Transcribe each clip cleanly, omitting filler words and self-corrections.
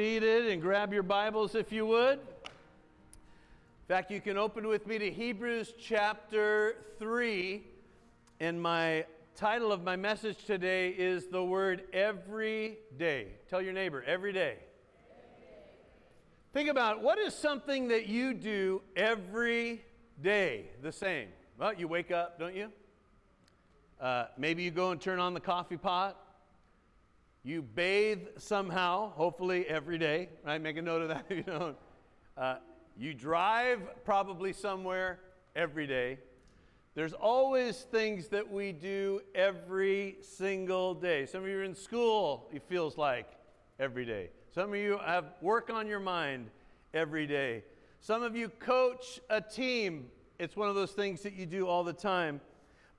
Seated and grab your Bibles if you would. In fact, you can open with me to Hebrews chapter 3, and my title of my message today is the word every day. Tell your neighbor, every day. Think about what is something that you do every day the same. Well, you wake up, don't you? Maybe you go and turn on the coffee pot. You bathe somehow, hopefully every day, right? Make a note of that if you don't. You drive probably somewhere every day. There's always things that we do every single day. Some of you are in school, it feels like, every day. Some of you have work on your mind every day. Some of you coach a team. It's one of those things that you do all the time.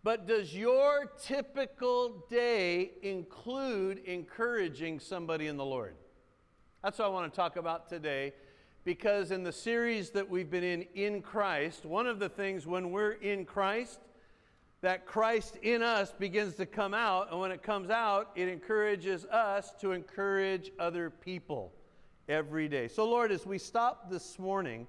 But does your typical day include encouraging somebody in the Lord? That's what I want to talk about today, because in the series that we've been in Christ, one of the things when we're in Christ, that Christ in us begins to come out, and when it comes out, it encourages us to encourage other people every day. So Lord, as we stop this morning,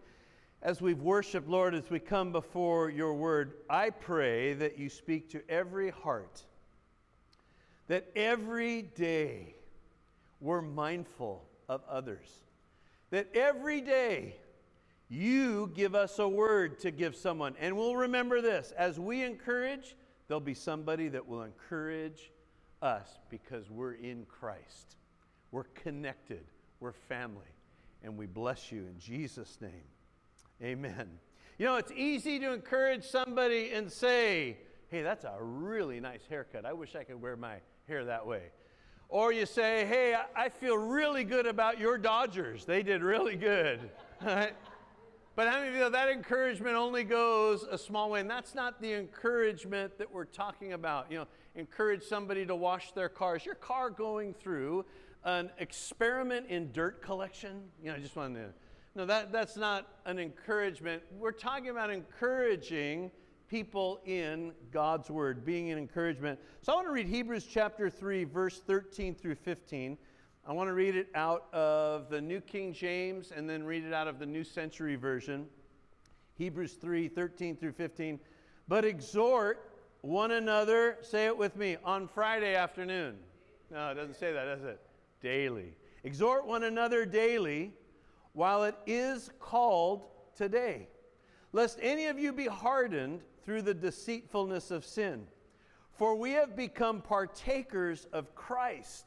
as we've worshiped, Lord, as we come before your word, I pray that you speak to every heart, that every day we're mindful of others, that every day you give us a word to give someone. And we'll remember this, as we encourage, there'll be somebody that will encourage us because we're in Christ. We're connected, we're family, and we bless you in Jesus' name. Amen. You know, it's easy to encourage somebody and say, hey, that's a really nice haircut. I wish I could wear my hair that way. Or you say, hey, I feel really good about your Dodgers. They did really good. Right? But how many of you know that encouragement only goes a small way? And that's not the encouragement that we're talking about. You know, encourage somebody to wash their cars. Your car going through an experiment in dirt collection? You know, I just wanted to... No, that's not an encouragement. We're talking about encouraging people in God's Word, being an encouragement. So I want to read Hebrews chapter 3, verse 13 through 15. I want to read it out of the New King James and then read it out of the New Century Version. Hebrews 3, 13 through 15. But exhort one another, say it with me, on Friday afternoon. No, it doesn't say that, does it? Daily. Exhort one another daily, while it is called today, lest any of you be hardened through the deceitfulness of sin. For we have become partakers of Christ,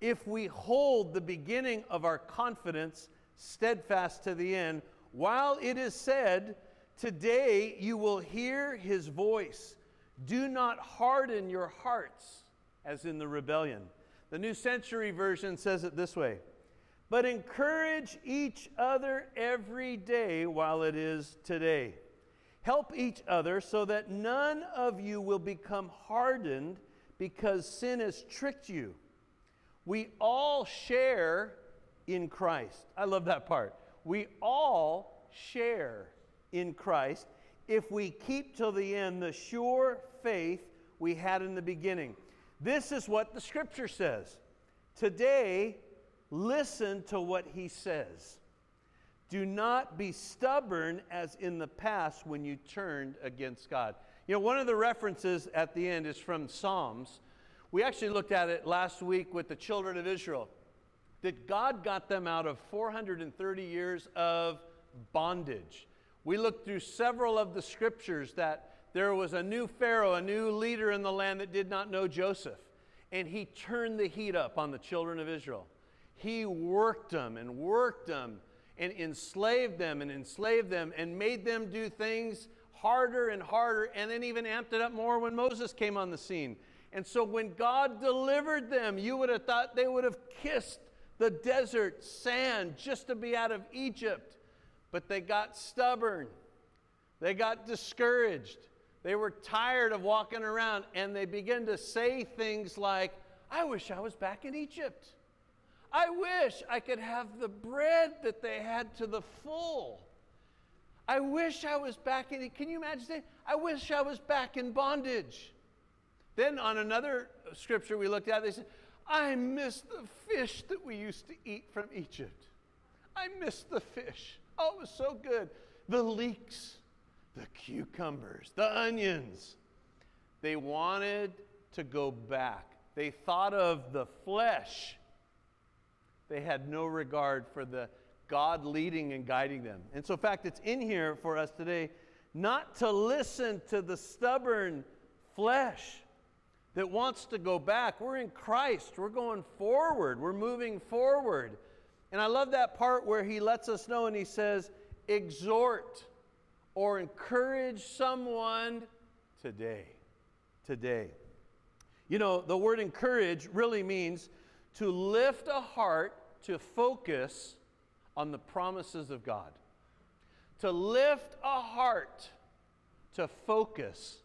if we hold the beginning of our confidence steadfast to the end, while it is said, today you will hear his voice. Do not harden your hearts, as in the rebellion. The New Century Version says it this way, but encourage each other every day while it is today. Help each other so that none of you will become hardened because sin has tricked you. We all share in Christ. I love that part. We all share in Christ if we keep till the end the sure faith we had in the beginning. This is what the Scripture says. Today, listen to what he says. Do not be stubborn as in the past when you turned against God. You know, one of the references at the end is from Psalms. We actually looked at it last week with the children of Israel, that God got them out of 430 years of bondage. We looked through several of the scriptures that there was a new Pharaoh, a new leader in the land that did not know Joseph, and he turned the heat up on the children of Israel. He worked them and enslaved them and made them do things harder and harder, and then even amped it up more when Moses came on the scene. And so when God delivered them, you would have thought they would have kissed the desert sand just to be out of Egypt. But they got stubborn. They got discouraged. They were tired of walking around, and they began to say things like, I wish I was back in Egypt. I wish I could have the bread that they had to the full. I wish I was back in, can you imagine that? I wish I was back in bondage. Then on another scripture we looked at, they said, I miss the fish that we used to eat from Egypt. I miss the fish. Oh, it was so good. The leeks, the cucumbers, the onions. They wanted to go back. They thought of the flesh. They had no regard for the God leading and guiding them. And so, in fact, it's in here for us today not to listen to the stubborn flesh that wants to go back. We're in Christ. We're going forward. We're moving forward. And I love that part where he lets us know and he says, exhort or encourage someone today. Today. You know, the word encourage really means to lift a heart to focus on the promises of God. To lift a heart to focus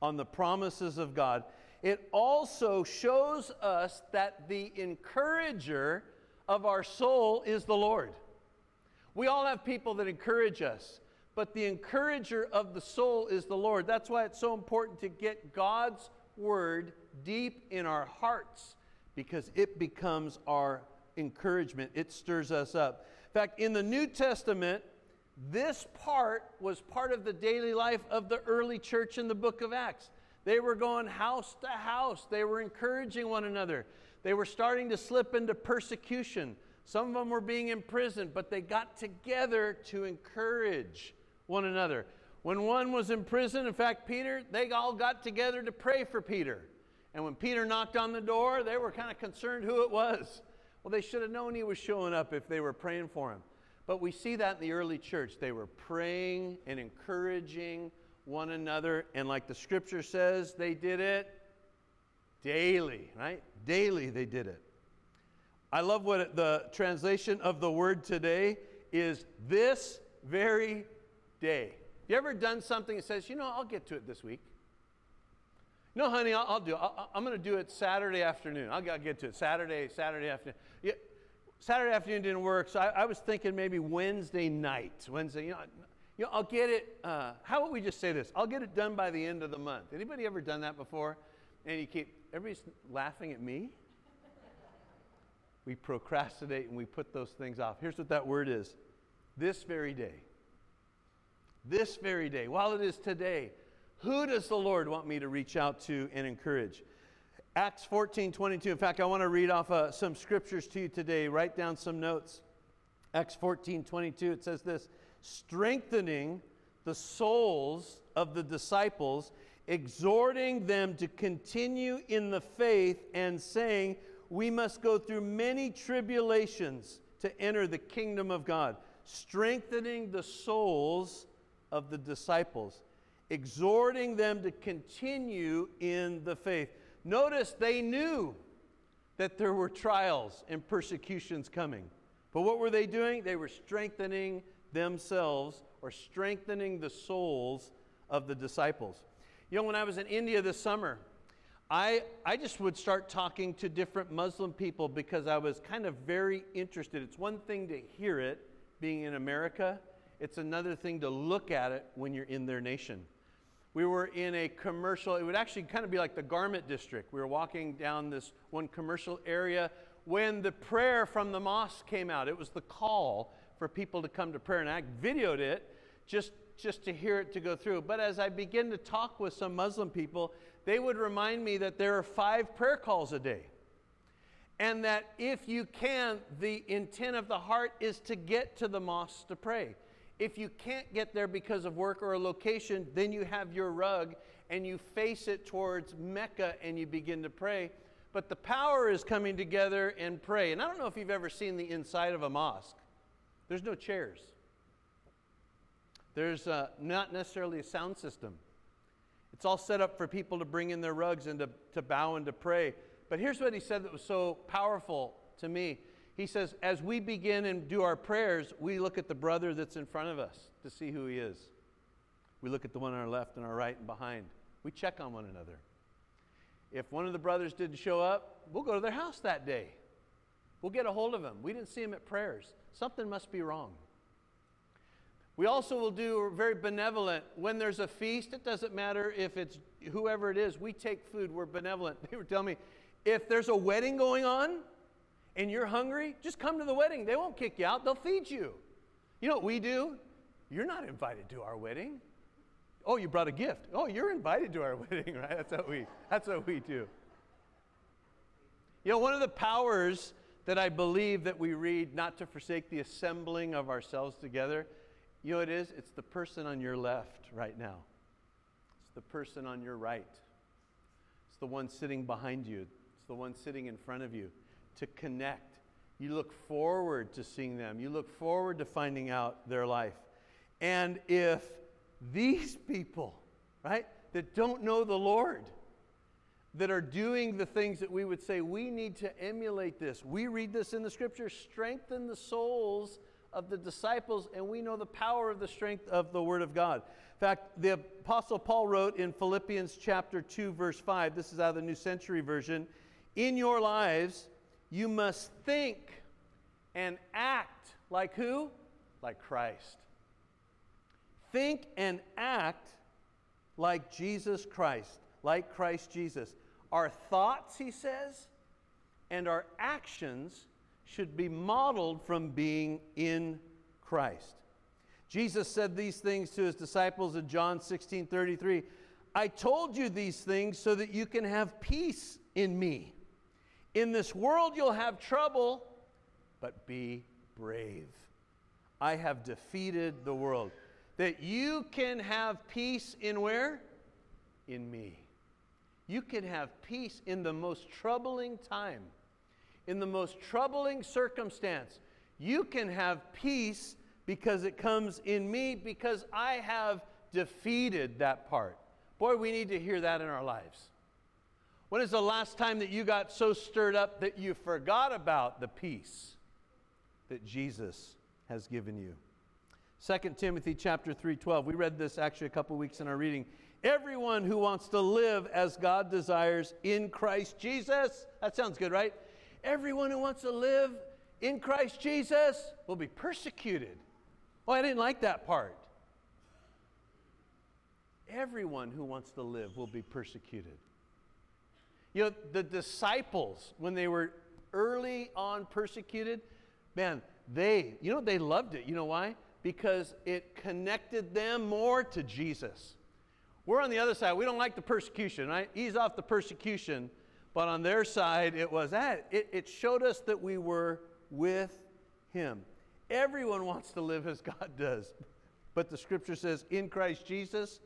on the promises of God. It also shows us that the encourager of our soul is the Lord. We all have people that encourage us, but the encourager of the soul is the Lord. That's why it's so important to get God's word deep in our hearts, because it becomes our encouragement. It stirs us up. In fact, in the New Testament, this part was part of the daily life of the early church in the book of Acts. They were going house to house. They were encouraging one another. They were starting to slip into persecution. Some of them were being imprisoned, but they got together to encourage one another. When one was in prison, in fact, Peter, they all got together to pray for Peter. And when Peter knocked on the door, they were kind of concerned who it was. Well, they should have known he was showing up if they were praying for him. But we see that in the early church. They were praying and encouraging one another. And like the scripture says, they did it daily, right? Daily they did it. I love what the translation of the word today is, this very day. You ever done something that says, you know, I'll get to it this week. No, honey, I'll do it. I'm going to do it Saturday afternoon. I'll get to it Saturday afternoon. Yeah, Saturday afternoon didn't work, so I was thinking maybe Wednesday night. Wednesday, you know I'll get it. How about we just say this? I'll get it done by the end of the month. Anybody ever done that before? And everybody's laughing at me. We procrastinate and we put those things off. Here's what that word is. This very day. This very day, while it is today, who does the Lord want me to reach out to and encourage? Acts 14:22. In fact, I want to read off some scriptures to you today. Write down some notes. Acts 14:22. It says this, strengthening the souls of the disciples, exhorting them to continue in the faith and saying, we must go through many tribulations to enter the kingdom of God. Strengthening the souls of the disciples, exhorting them to continue in the faith. Notice they knew that there were trials and persecutions coming. But what were they doing? They were strengthening themselves or strengthening the souls of the disciples. You know, when I was in India this summer, I just would start talking to different Muslim people because I was kind of very interested. It's one thing to hear it being in America. It's another thing to look at it when you're in their nation. We were in a commercial, it would actually kind of be like the garment district. We were walking down this one commercial area when the prayer from the mosque came out. It was the call for people to come to prayer, and I videoed it just to hear it to go through. But as I began to talk with some Muslim people, they would remind me that there are 5 prayer calls a day. And that if you can, the intent of the heart is to get to the mosque to pray. If you can't get there because of work or a location, then you have your rug and you face it towards Mecca and you begin to pray. But the power is coming together and pray. And I don't know if you've ever seen the inside of a mosque. There's no chairs. There's not necessarily a sound system. It's all set up for people to bring in their rugs and to bow and to pray. But here's what he said that was so powerful to me. He says, as we begin and do our prayers, we look at the brother that's in front of us to see who he is. We look at the one on our left and our right and behind. We check on one another. If one of the brothers didn't show up, we'll go to their house that day. We'll get a hold of him. We didn't see him at prayers. Something must be wrong. We also will do very benevolent. When there's a feast, it doesn't matter if it's whoever it is. We take food. We're benevolent. They were telling me, If there's a wedding going on and you're hungry, just come to the wedding. They won't kick you out. They'll feed you. You know what we do? You're not invited to our wedding. Oh, you brought a gift. Oh, you're invited to our wedding, right? That's what we do. You know, one of the powers that I believe that we read, not to forsake the assembling of ourselves together, you know what it is? It's the person on your left right now. It's the person on your right. It's the one sitting behind you. It's the one sitting in front of you. To connect. You look forward to seeing them. You look forward to finding out their life. And if these people, right, that don't know the Lord, that are doing the things that we would say, we need to emulate this. We read this in the Scripture, strengthen the souls of the disciples, and we know the power of the strength of the Word of God. In fact, the Apostle Paul wrote in Philippians chapter 2, verse 5, this is out of the New Century Version, in your lives you must think and act like who? Like Christ. Think and act like Jesus Christ. Like Christ Jesus. Our thoughts, he says, and our actions should be modeled from being in Christ. Jesus said these things to his disciples in John 16:33. I told you these things so that you can have peace in me. In this world you'll have trouble, but be brave. I have defeated the world. That you can have peace in where? In me. You can have peace in the most troubling time, in the most troubling circumstance. You can have peace because it comes in me, because I have defeated that part. Boy, we need to hear that in our lives. When is the last time that you got so stirred up that you forgot about the peace that Jesus has given you? 2 Timothy chapter 3:12. We read this actually a couple weeks in our reading. Everyone who wants to live as God desires in Christ Jesus. That sounds good, right? Everyone who wants to live in Christ Jesus will be persecuted. Oh, I didn't like that part. Everyone who wants to live will be persecuted. You know, the disciples, when they were early on persecuted, man, they loved it. You know why? Because it connected them more to Jesus. We're on the other side. We don't like the persecution, right? Ease off the persecution. But on their side, it was that. It showed us that we were with Him. Everyone wants to live as God does. But the Scripture says, in Christ Jesus,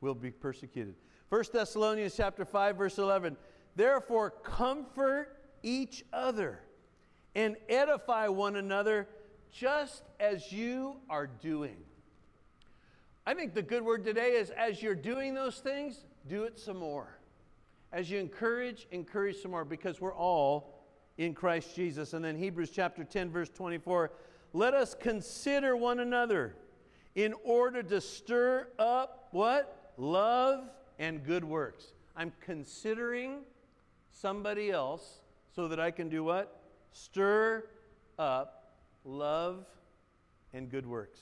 we'll be persecuted. 1 Thessalonians chapter 5, verse 11. Therefore, comfort each other and edify one another, just as you are doing. I think the good word today is, as you're doing those things, do it some more. As you encourage some more, because we're all in Christ Jesus. And then Hebrews chapter 10, verse 24, let us consider one another in order to stir up what? Love and good works. I'm considering somebody else so that I can do what? Stir up love and good works.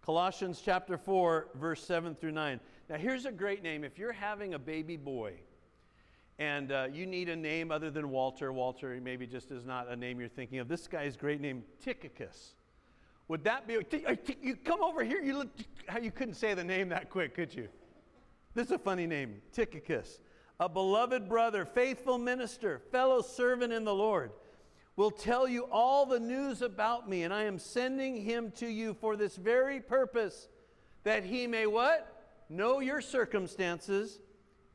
Colossians chapter 4, verse 7 through 9. Now here's a great name. If you're having a baby boy and you need a name other than Walter. Walter maybe just is not a name you're thinking of. This guy's great name, Tychicus. Would that be, you come over here, you look, you couldn't say the name that quick, could you? This is a funny name, Tychicus. A beloved brother, faithful minister, fellow servant in the Lord, will tell you all the news about me, and I am sending him to you for this very purpose, that he may what? Know your circumstances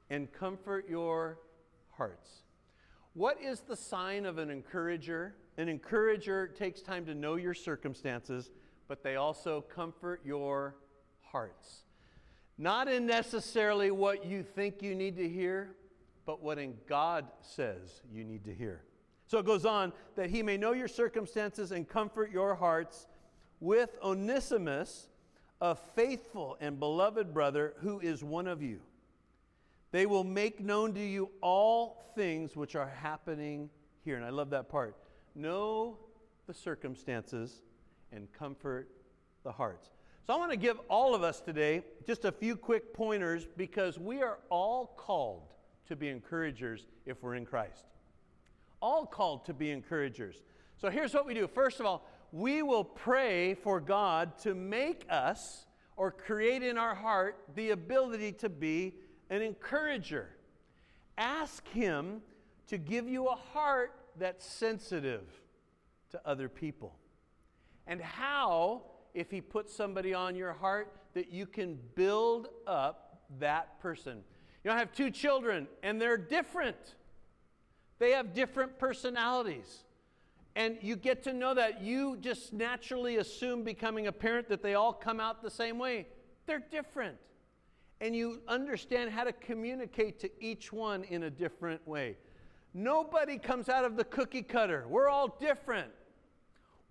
and comfort your hearts. What is the sign of an encourager? An encourager takes time to know your circumstances, but they also comfort your hearts. Not in necessarily what you think you need to hear, but what in God says you need to hear. So it goes on, that he may know your circumstances and comfort your hearts with Onesimus, a faithful and beloved brother who is one of you. They will make known to you all things which are happening here. And I love that part. Know the circumstances and comfort the hearts. So I want to give all of us today just a few quick pointers, because we are all called to be encouragers if we're in Christ. All called to be encouragers. So here's what we do. First of all, we will pray for God to make us or create in our heart the ability to be an encourager. Ask Him to give you a heart that's sensitive to other people. And how, if He puts somebody on your heart, that you can build up that person. You know, I have two children, and they're different. They have different personalities. And you get to know that. You just naturally assume, becoming a parent, that they all come out the same way. They're different. And you understand how to communicate to each one in a different way. Nobody comes out of the cookie cutter. We're all different.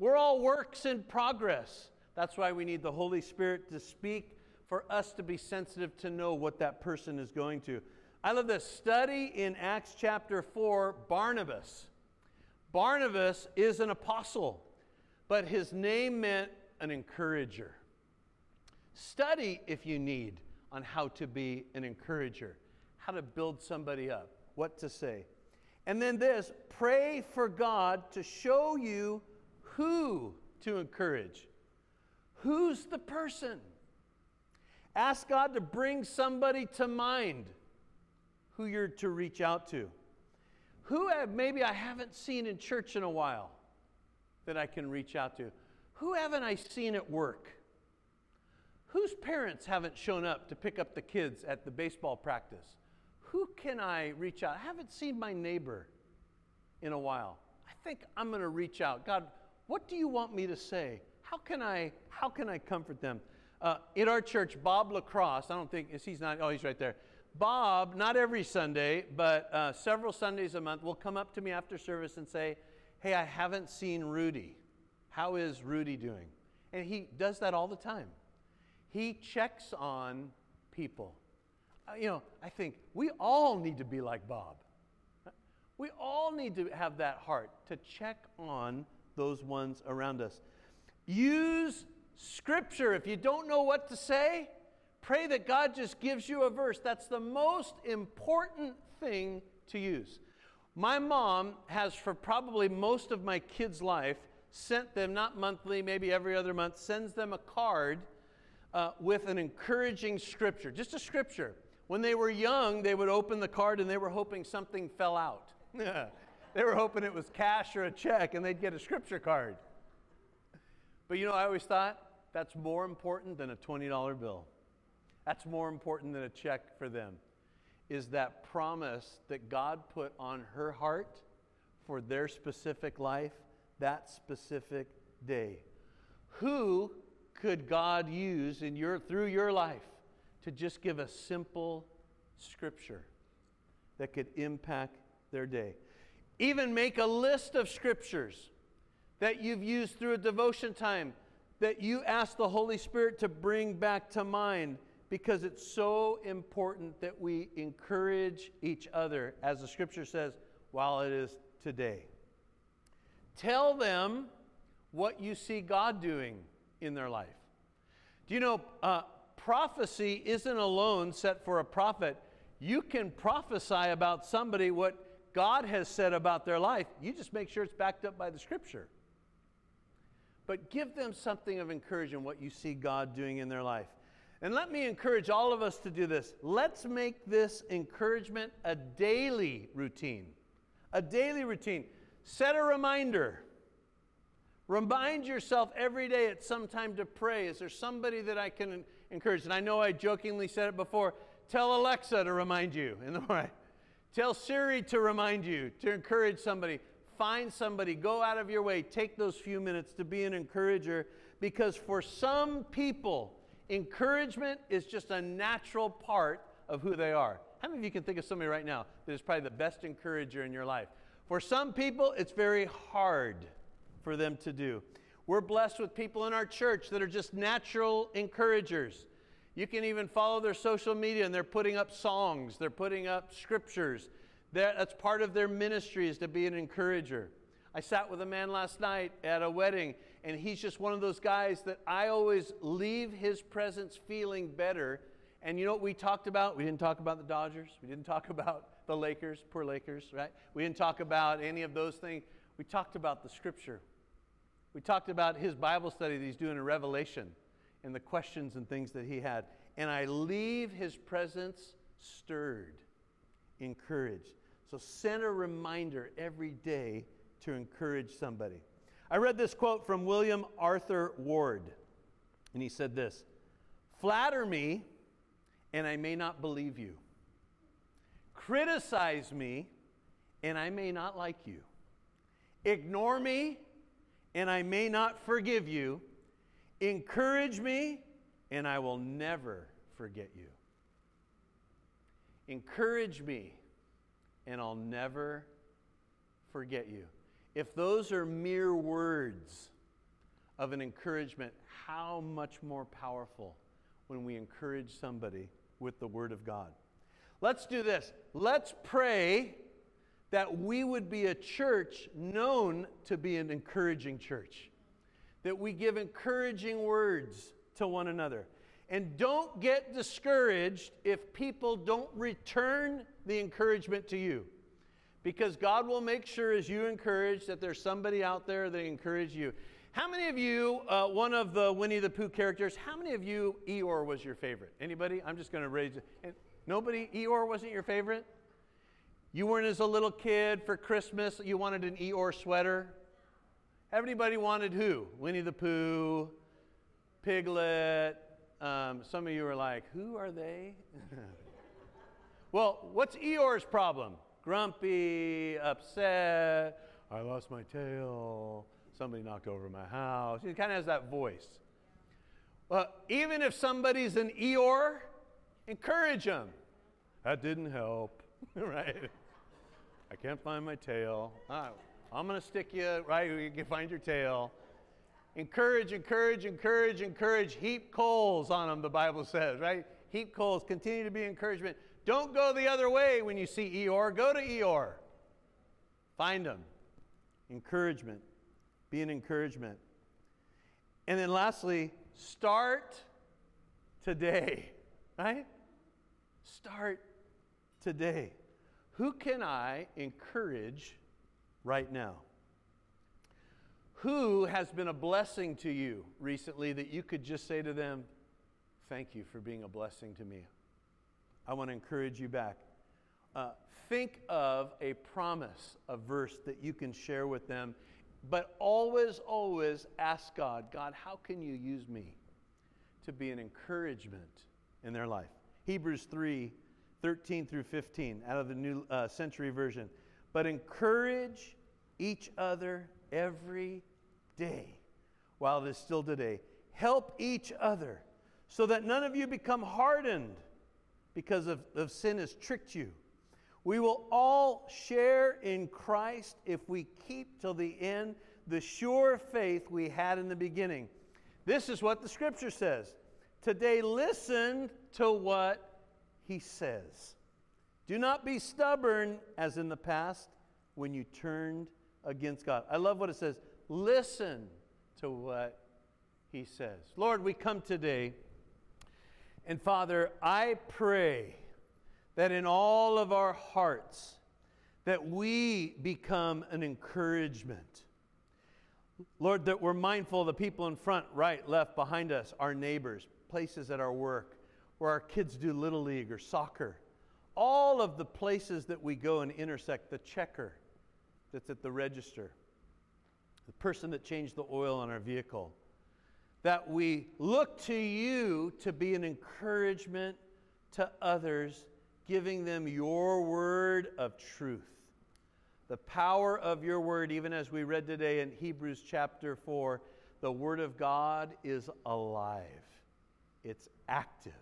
We're all works in progress. That's why we need the Holy Spirit to speak for us to be sensitive to know what that person is going to. I love this study in Acts chapter 4, Barnabas. Barnabas is an apostle, but his name meant an encourager. Study, if you need, on how to be an encourager, how to build somebody up, what to say. And then this, pray for God to show you who to encourage. Who's the person? Ask God to bring somebody to mind who you're to reach out to. Who maybe I haven't seen in church in a while that I can reach out to? Who haven't I seen at work? Whose parents haven't shown up to pick up the kids at the baseball practice? Who can I reach out? I haven't seen my neighbor in a while. I think I'm going to reach out. God, what do you want me to say? How can I comfort them? In our church, Bob LaCrosse, he's right there. Bob, not every Sunday, but several Sundays a month, will come up to me after service and say, hey, I haven't seen Rudy. How is Rudy doing? And he does that all the time. He checks on people. I think we all need to be like Bob. We all need to have that heart to check on those ones around us. Use Scripture. If you don't know what to say, pray that God just gives you a verse. That's the most important thing to use. My mom has, for probably most of my kids' life, sent them, not monthly, maybe every other month, sends them a card with an encouraging scripture, just a scripture. When they were young, they would open the card and they were hoping something fell out. They were hoping it was cash or a check, and they'd get a scripture card. But I always thought, that's more important than a $20 bill. That's more important than a check for them, is that promise that God put on her heart for their specific life, that specific day. Who could God use through your life to just give a simple scripture that could impact their day? Even make a list of scriptures that you've used through a devotion time that you ask the Holy Spirit to bring back to mind, because it's so important that we encourage each other, as the scripture says, while it is today. Tell them what you see God doing in their life. Do you know, prophecy isn't a loan set for a prophet. You can prophesy about somebody what God has said about their life. You just make sure it's backed up by the scripture. But give them something of encouragement, what you see God doing in their life. And let me encourage all of us to do this. Let's make this encouragement a daily routine. A daily routine. Set a reminder. Remind yourself every day at some time to pray. Is there somebody that I can encourage? And I know I jokingly said it before. Tell Alexa to remind you in the morning. Tell Siri to remind you to encourage somebody. Find somebody. Go out of your way. Take those few minutes to be an encourager, because for some people, encouragement is just a natural part of who they are. How many of you can think of somebody right now that is probably the best encourager in your life? For some people, it's very hard for them to do. We're blessed with people in our church that are just natural encouragers. You can even follow their social media, and they're putting up songs. They're putting up scriptures. That's part of their ministry, is to be an encourager. I sat with a man last night at a wedding, and he's just one of those guys that I always leave his presence feeling better. And you know what we talked about? We didn't talk about the Dodgers. We didn't talk about the Lakers, poor Lakers, right? We didn't talk about any of those things. We talked about the Scripture. We talked about his Bible study that he's doing in Revelation and the questions and things that he had. And I leave his presence stirred, encouraged. So send a reminder every day to encourage somebody. I read this quote from William Arthur Ward, and he said this: "Flatter me, and I may not believe you. Criticize me, and I may not like you. Ignore me, and I may not forgive you. Encourage me, and I will never forget you." Encourage me, and I'll never forget you. If those are mere words of an encouragement, how much more powerful when we encourage somebody with the Word of God. Let's do this. Let's pray that we would be a church known to be an encouraging church, that we give encouraging words to one another. And don't get discouraged if people don't return the encouragement to you, because God will make sure as you encourage that there's somebody out there that encourages you. How many of you, one of the Winnie the Pooh characters, how many of you, Eeyore was your favorite? Anybody? I'm just going to raise it. Nobody? Eeyore wasn't your favorite? You weren't as a little kid for Christmas, you wanted an Eeyore sweater? Everybody wanted who? Winnie the Pooh, Piglet. Some of you are like, who are they? Well, what's Eeyore's problem? Grumpy, upset, I lost my tail, somebody knocked over my house. He kind of has that voice. Well, even if somebody's an Eeyore, encourage them. That didn't help, right? I can't find my tail. Right, I'm going to stick you, right? You can find your tail. Encourage, encourage, encourage, encourage. Heap coals on them, the Bible says, right? Heap coals. Continue to be encouragement. Don't go the other way when you see Eeyore. Go to Eeyore. Find them. Encouragement. Be an encouragement. And then lastly, start today, right? Start today. Who can I encourage right now? Who has been a blessing to you recently that you could just say to them, thank you for being a blessing to me. I want to encourage you back. Think of a promise, a verse that you can share with them, but always, always ask God, God, how can you use me to be an encouragement in their life? Hebrews 3:13 through 15, out of the New Century Version. But encourage each other every day while it is still today. Help each other so that none of you become hardened because of sin has tricked you. We will all share in Christ if we keep till the end the sure faith we had in the beginning. This is what the Scripture says. Today, listen to what he says. Do not be stubborn as in the past when you turned against God. I love what it says. Listen to what he says. Lord, we come today, and Father, I pray that in all of our hearts that we become an encouragement. Lord, that we're mindful of the people in front, right, left, behind us, our neighbors, places at our work, where our kids do Little League or soccer, all of the places that we go and intersect, the checker that's at the register, the person that changed the oil on our vehicle, that we look to you to be an encouragement to others, giving them your word of truth, the power of your word, even as we read today in Hebrews chapter 4, the word of God is alive. It's active.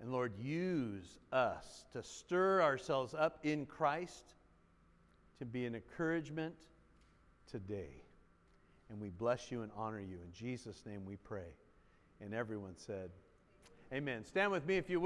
And Lord, use us to stir ourselves up in Christ to be an encouragement today. And we bless you and honor you. In Jesus' name we pray. And everyone said, amen. Stand with me if you will.